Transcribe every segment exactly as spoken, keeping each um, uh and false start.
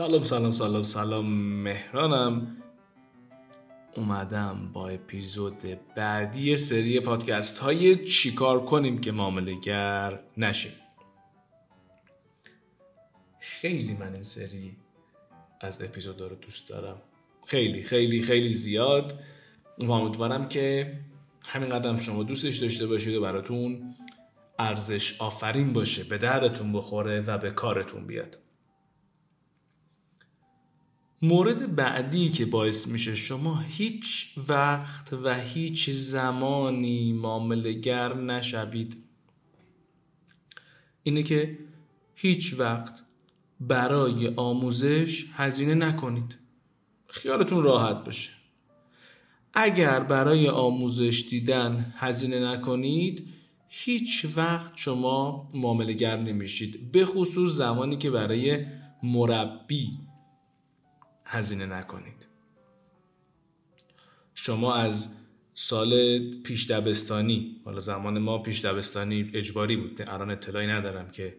سلام سلام سلام سلام مهرانم، اومدم با اپیزود بعدی سری پادکست های چیکار کنیم که معامله‌گر نشیم. خیلی من این سری از اپیزودا رو دوست دارم، خیلی خیلی خیلی زیاد، و امیدوارم که همینقدر شما دوستش داشته باشید و براتون ارزش آفرین باشه، به دردتون بخوره و به کارتون بیاد. مورد بعدی که باعث میشه شما هیچ وقت و هیچ زمانی معامله‌گر نشوید اینه که هیچ وقت برای آموزش هزینه نکنید. خیالتون راحت باشه، اگر برای آموزش دیدن هزینه نکنید هیچ وقت شما معامله‌گر نمیشید، به خصوص زمانی که برای مربی هزینه نکنید. شما از سال پیش دبستانی، حالا زمان ما پیش دبستانی اجباری بود، الان اطلاعی ندارم که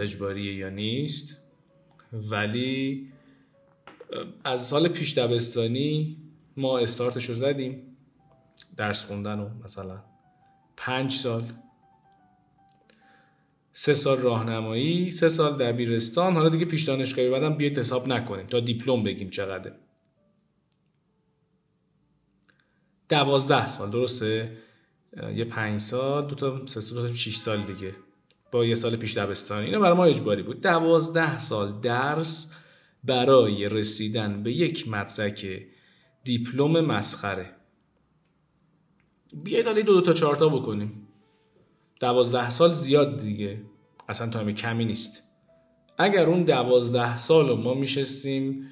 اجباریه یا نیست، ولی از سال پیش دبستانی ما استارتشو زدیم درس خوندن رو، مثلا پنج سال، سه سال راهنمایی، سه سال دبیرستان، حالا دیگه پیش دانشگاهی بعدم بیاید حساب نکنیم تا دیپلم بگیم چقدره. دوازده سال درسته، یه پنج سال، دو تا سه سال، دو تا شش سال دیگه با یه سال پیش دبستان. اینا برای ما اجباری بود. دوازده سال درس برای رسیدن به یک مدرک دیپلم مسخره. بیاید الان دو دو تا چهار تا بکنیم. دوازده سال زیاد دیگه، اصلا تایم کمی نیست. اگر اون دوازده سال رو ما میشستیم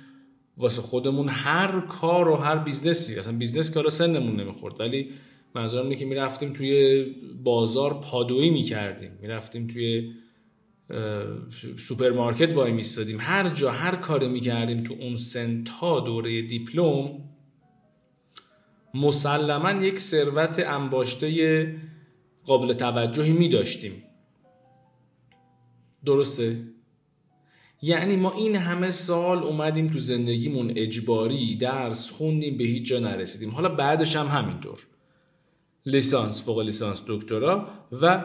واسه خودمون هر کار و هر بیزنسی، اصلا بیزنس که الان سنمون نمیخورد، ولی منظورم اینه که میرفتیم توی بازار پادویی میکردیم، میرفتیم توی سوپرمارکت وای میستادیم، هر جا هر کاری میکردیم تو اون سن تا دوره دیپلم، مسلماً یک ثروت انباشته قابل توجهی می داشتیم. درسته؟ یعنی ما این همه سال اومدیم تو زندگیمون اجباری درس خوندیم، به هیچ جا نرسیدیم. حالا بعدش هم همینطور، لیسانس، فوق لیسانس، دکترا و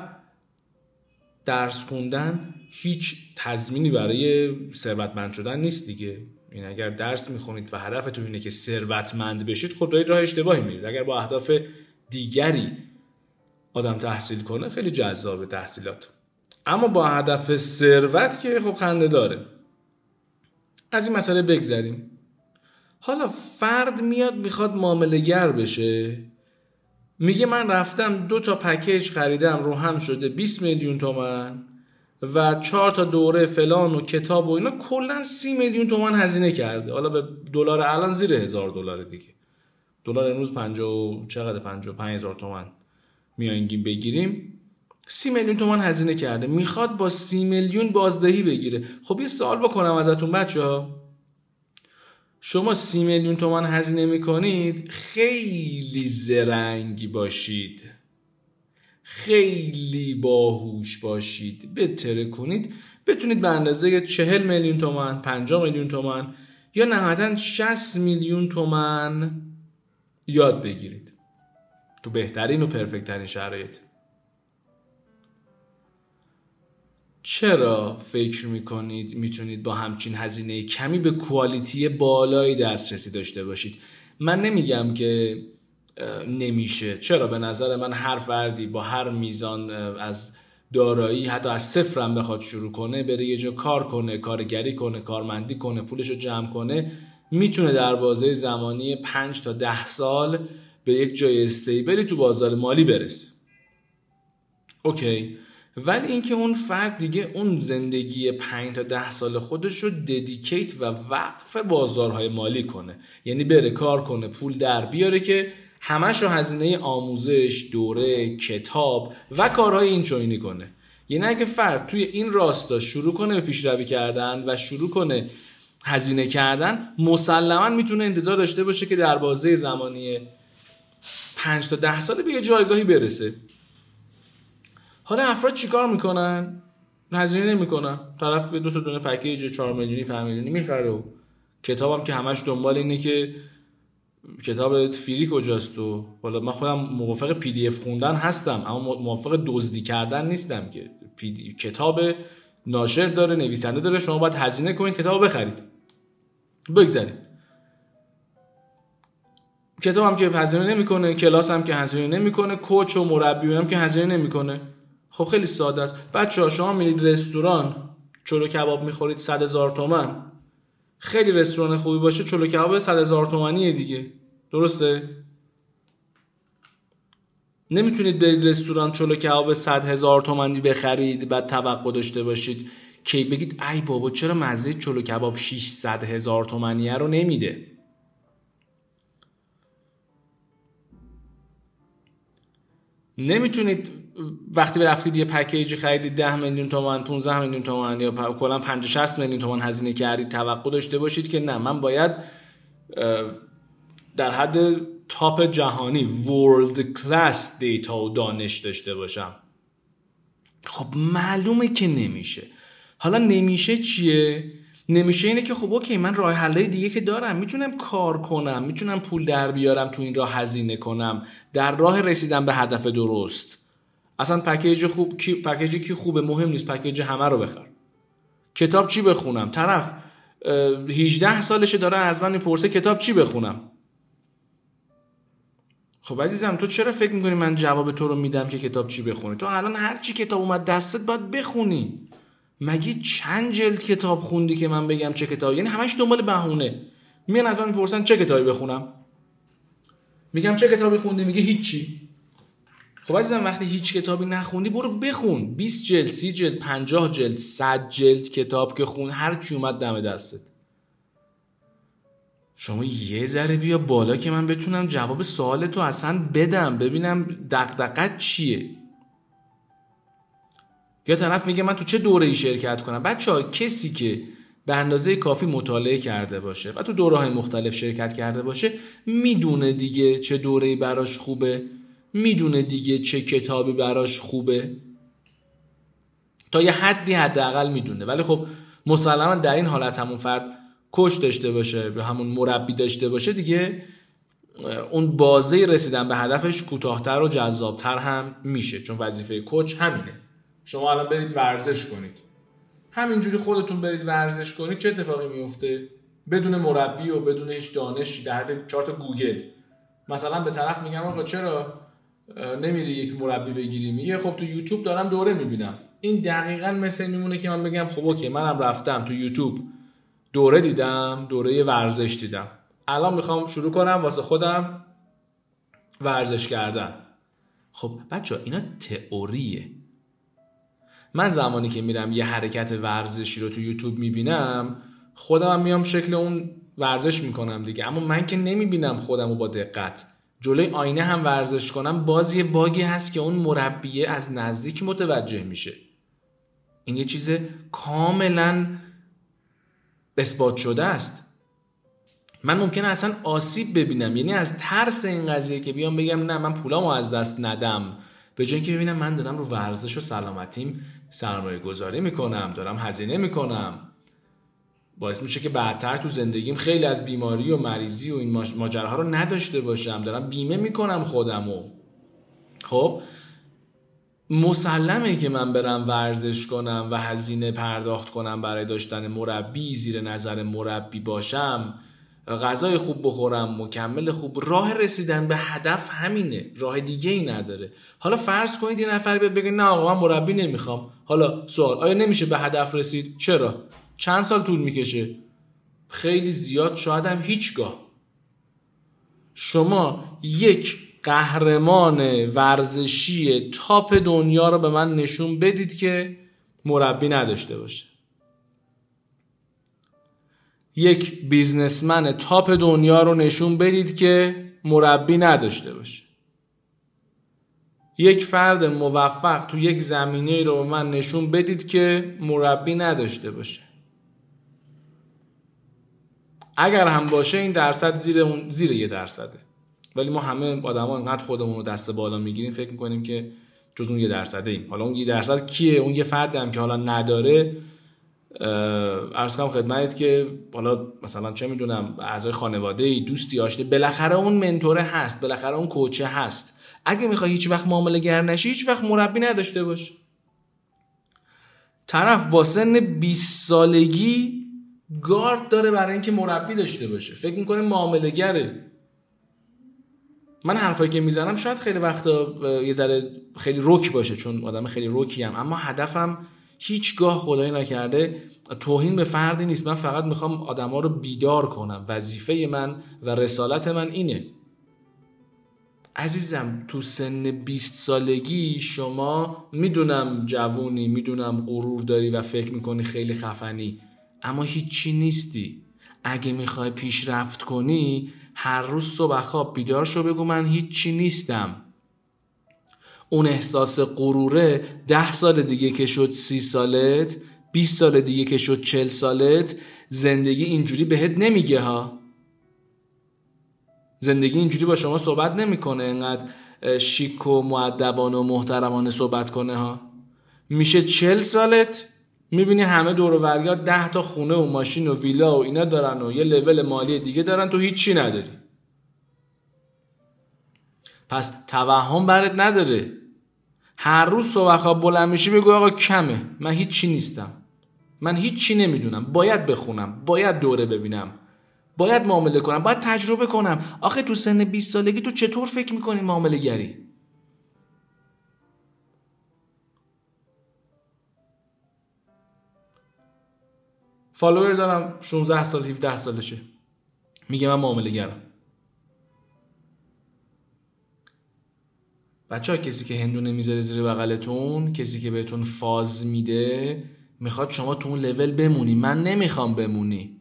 درس خوندن هیچ تضمینی برای ثروتمند شدن نیست دیگه. این اگر درس میخونید و هدفتون اینه که ثروتمند بشید، خب دارید راه اشتباهی میرید. اگر با اهداف دیگری آدم تحصیل کنه خیلی جذاب تحصیلات، اما با هدف ثروت که خب خنده داره. از این مسئله بگذریم. حالا فرد میاد میخواد معامله‌گر بشه، میگه من رفتم دو تا پکیج خریدم رو هم شده بیست میلیون تومان و چهار تا دوره فلان و کتاب و اینا، کلا سی میلیون تومان هزینه کرده. حالا به دلار الان زیر هزار دلار دیگه، دلار امروز پنجاه چقدر، پنجاه و پنج هزار تومان میانگین بگیریم، سی میلیون تومان هزینه کرده، میخواد با سی میلیون بازدهی بگیره. خب یه سوال بکنم ازتون بچه‌ها، شما سی میلیون تومان هزینه میکنید، خیلی زرنگ باشید، خیلی باهوش باشید، بتره کنید، بتونید به اندازه چهل میلیون تومان، پنجاه میلیون تومان یا نهایتاً شصت میلیون تومان یاد بگیرید تو بهترین و پرفکترین شرایط. چرا فکر میکنید میتونید با همچین هزینه کمی به کوالیتی بالایی دسترسی داشته باشید؟ من نمیگم که نمیشه، چرا، به نظر من هر فردی با هر میزان از دارایی، حتی از صفرم بخواد شروع کنه، بره یه جا کار کنه، کارگری کنه، کارمندی کنه، پولشو جمع کنه، میتونه در بازه زمانی پنج تا ده سال به یک جای استیبلی تو بازار مالی برسه. اوکی، ولی اینکه اون فرد دیگه اون زندگی پنج تا ده سال خودش رو ددیکیت و وقف بازارهای مالی کنه، یعنی بره کار کنه پول در بیاره که همش رو هزینه آموزش، دوره، کتاب و کارهای اینچنینی کنه، یعنی اگه فرد توی این راستا شروع کنه به پیشروی کردن و شروع کنه هزینه کردن، مسلما میتونه انتظار داشته باشه که در بازه زمانی پنج تا ده ساله به یه جایگاهی برسه. حالا افراد چیکار میکنن؟ هزینه نمیکنم. طرف به دو تا دونه پکیج چهار میلیونی پنج میلیونی میخره و کتابم که همش دنبال اینه که کتاب فری کجاست. و حالا من خودم موافق پی دی اف خوندن هستم اما موافق دزدی کردن نیستم که پی دی... کتاب ناشر داره، نویسنده داره، شما باید هزینه کنید کتابو بخرید. بگذارید کتابم که هزینه نمیکنه، کلاسم که هزینه نمیکنه، کوچ و مربی اونم که هزینه نمیکنه. خب خیلی ساده است. بچه‌ها شما میرید رستوران چلو کباب میخورید صد هزار تومان. خیلی رستوران خوبی باشه چلو کباب صد هزار تومانیه دیگه. درسته؟ نمیتونید برید رستوران چلو کباب صد هزار تومانی بخرید بعد توقع داشته باشید که بگید ای بابا چرا مزه چلو کباب ششصد هزار تومانیه رو نمیده. نمیتونید وقتی رفتید یه پکیج خریدید ده میلیون تومان، پانزده میلیون تومان یا کلا پنجاه شصت میلیون تومان هزینه کردید توقع داشته باشید که نه من باید در حد تاپ جهانی ورلد کلاس دیتا و دانش داشته باشم. خب معلومه که نمیشه. حالا نمیشه چیه؟ نمیشه اینه که خب اوکی من راه حلای دیگه که دارم، میتونم کار کنم، میتونم پول در بیارم، تو این راه هزینه کنم در راه رسیدن به هدف درست. اصلا پکیج خوب کی پکیجی کی خوبه مهم نیست، پکیج همه رو بخر. کتاب چی بخونم؟ طرف هجده سالشه داره از من میپرسه کتاب چی بخونم. خب عزیزم تو چرا فکر میکنی من جواب تو رو میدم که کتاب چی بخونی؟ تو الان هر چی کتاب اومد دستت باید بخونی. مگه چند جلد کتاب خوندی که من بگم چه کتابی؟ یعنی همش دنبال بهونه. میان از من میپرسن چه کتابی بخونم، میگم چه کتابی خوندی، میگه هیچی. خب عزیزم وقتی هیچ کتابی نخوندی برو بخون بیست جلد، سی جلد، پنجاه جلد، صد جلد کتاب که خون، هر چی اومد دم دستت. شما یه ذره بیا بالا که من بتونم جواب سوالتو اصلا بدم، ببینم دغدغت چیه. یا طرف میگه من تو چه دوره‌ای شرکت کنم. بچه‌ها کسی که به اندازه کافی مطالعه کرده باشه و تو دوره‌های مختلف شرکت کرده باشه میدونه دیگه چه دوره‌ای براش خوبه، میدونه دیگه چه کتابی براش خوبه. تا یه حدی حداقل میدونه. ولی خب مسلما در این حالت همون فرد کوچ داشته باشه، به همون مربی داشته باشه دیگه، اون بازه رسیدن به هدفش کوتاه‌تر و جذاب‌تر هم میشه. چون وظیفه کوچ همینه. شما الان برید ورزش کنید، همینجوری خودتون برید ورزش کنید، چه اتفاقی میفته؟ بدون مربی و بدون هیچ دانشی در حد چهار تا گوگل مثلا به طرف میگم آقا چرا نمیری یک مربی بگیری؟ میگه خب تو یوتیوب دارم دوره میبینم. این دقیقاً مثل میمونه که من بگم خب اوکی منم رفتم تو یوتیوب دوره دیدم، دوره ورزش دیدم، الان میخوام شروع کنم واسه خودم ورزش کردن. خب بچه اینا تئوریه. من زمانی که میرم یه حرکت ورزشی رو تو یوتیوب میبینم خودم میام شکل اون ورزش میکنم دیگه. اما من که نمیبینم خودم رو با دقت، جلوی آینه هم ورزش کنم باز یه باگی هست که اون مربیه از نزدیک متوجه میشه. این یه چیز کاملا اثبات شده است. من ممکنه اصلا آسیب ببینم، یعنی از ترس این قضیه که بیام بگم نه من پولامو از دست ندم، به جای اینکه ببینم من دارم رو ورزش و سلامتیم سرمایه گذاری میکنم، دارم هزینه میکنم، باعث میشه که بعدتر تو زندگیم خیلی از بیماری و مریضی و این ماجراها رو نداشته باشم، دارم بیمه میکنم خودمو. خب مسلمه که من برم ورزش کنم و هزینه پرداخت کنم برای داشتن مربی، زیر نظر مربی باشم، غذای خوب بخورم، مکمل خوب. راه رسیدن به هدف همینه، راه دیگه ای نداره. حالا فرض کنید یه نفر بیاد بگه نه آقا من مربی نمیخوام. حالا سوال، آیا نمیشه به هدف رسید؟ چرا؟ چند سال طول میکشه؟ خیلی زیاد، شاید هم هیچگاه. شما یک قهرمان ورزشی تاپ دنیا رو به من نشون بدید که مربی نداشته باشه. یک بیزنسمن تاپ دنیا رو نشون بدید که مربی نداشته باشه. یک فرد موفق تو یک زمینه رو من نشون بدید که مربی نداشته باشه. اگر هم باشه این درصد زیر اون زیر یه درصده. ولی ما همه آدما انقدر خودمون رو دست بالا میگیریم فکر میکنیم که جز اون یه درصده ایم. حالا اون یه درصد کیه؟ اون یه فرد هم که حالا نداره، عرض کنم خدمت که حالا مثلا چه میدونم اعضای خانواده ای، دوستی، آشتی، بالاخره اون منتوره هست، بالاخره اون کوچه هست. اگه میخوای هیچ وقت معامله گر نشی، هیچ وقت مربی نداشته باش. طرف با سن بیست سالگی گارد داره برای اینکه مربی داشته باشه، فکر میکنه معامله گره. من حرفایی که میزنم شاید خیلی وقتا یه ذره خیلی رک باشه، چون آدم خیلی رکی ام، اما هدفم هیچگاه خدایی نکرده توهین به فردی نیست. من فقط میخوام آدما رو بیدار کنم. وظیفه من و رسالت من اینه. عزیزم، تو سن بیست سالگی شما، میدونم جوونی، میدونم غرور داری و فکر میکنی خیلی خفنی، اما هیچی نیستی. اگه میخوای پیشرفت کنی، هر روز صبح خواب بیدار شو بگو من هیچی نیستم. اون احساس غروره ده سال دیگه که شد سی سالت، بیست سال دیگه که شد چل سالت، زندگی اینجوری بهت نمیگه ها. زندگی اینجوری با شما صحبت نمیکنه انقدر شیک و مؤدبانه و محترمانه صحبت کنه ها. میشه چل سالت، میبینی همه دور و بریا ده تا خونه و ماشین و ویلا و اینا دارن و یه لول مالی دیگه دارن، تو هیچی نداری. پس توهم برات نداره. هر روز صبح خواب بلند میشی بگو آقا کمه، من هیچی نیستم، من هیچی نمیدونم، باید بخونم، باید دوره ببینم، باید معامله کنم، باید تجربه کنم. آخه تو سن بیست سالگی تو چطور فکر میکنی معامله گری؟ فالوور دارم شانزده سال هفده سالشه، میگه من معامله گرم. بچه ها، کسی که هندونه میذاره زیر بغلتون، کسی که بهتون فاز میده، میخواد شما تو اون لول بمونی. من نمیخوام بمونی.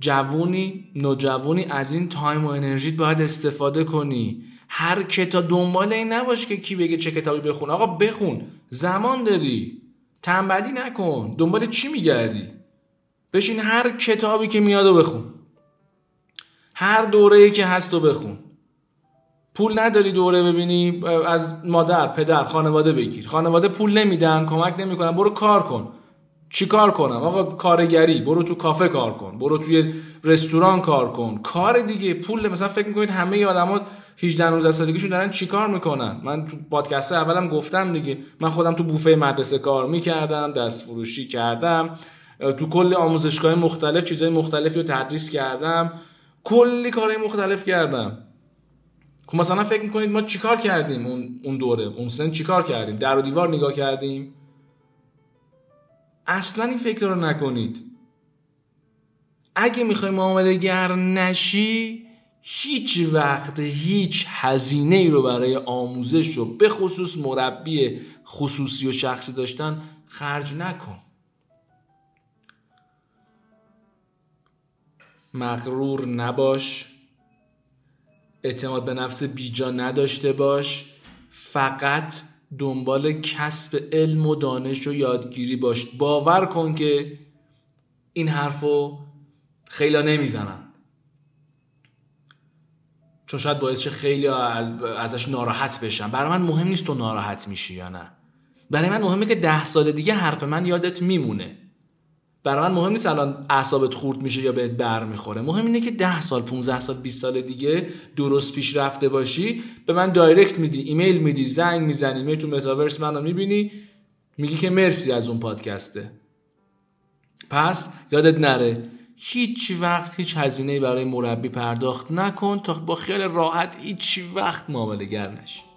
جوونی، نوجوونی، از این تایم و انرژیت باید استفاده کنی. هر کتاب دنبال این نباش که کی بگه چه کتابی بخون. آقا بخون، زمان داری، تنبلی نکن. دنبال چی میگردی؟ بشین هر کتابی که میاد و بخون، هر دوره‌ای که هست و بخون. پول نداری دوره ببینی، از مادر، پدر، خانواده بگیر. خانواده پول نمیدن، کمک نمیکنن، برو کار کن. چی کار کنم؟ آقا کارگری، برو تو کافه کار کن، برو توی رستوران کار کن. کار دیگه، پول. مثلا فکر میکنید همه آدما هجده نوزده سالگیشون دارن چی کار میکنن؟ من تو پادکست اولم گفتم دیگه، من خودم تو بوفه مدرسه کار میکردم، دست فروشی کردم، تو کل آموزشگاه مختلف چیزای مختلفی رو تدریس کردم، کلی کارهای مختلف کردم. خب مثلا فکر میکنید ما چیکار کردیم اون اون دوره، اون سن چیکار کردیم؟ در و دیوار نگاه کردیم؟ اصلا این فکر رو نکنید. اگه میخوای معامله گر نشی، هیچ وقت هیچ هزینه‌ای رو برای آموزش و به خصوص مربی خصوصی و شخصی داشتن خرج نکن. مغرور نباش، اعتماد به نفس بیجا نداشته باش، فقط دنبال کسب علم و دانش و یادگیری باش. باور کن که این حرفو خیلیا نمیزنن، چون شاید باعث شه خیلیا از ازش ناراحت بشن. برای من مهم نیست تو ناراحت میشی یا نه. برای من مهمه که ده سال دیگه حرف من یادت میمونه. برای من مهم نیست الان اعصابت خورد میشه یا بهت بر میخوره. مهم اینه که ده سال، پونزده سال، بیست سال دیگه درست پیش رفته باشی. به من دایرکت میدی، ایمیل میدی، زنگ میزنی، میای تو متاورس منو میبینی، میگی که مرسی از اون پادکسته. پس یادت نره هیچ وقت هیچ هزینه‌ای برای مربی پرداخت نکن تا با خیال راحت هیچ وقت معامله گر نشی.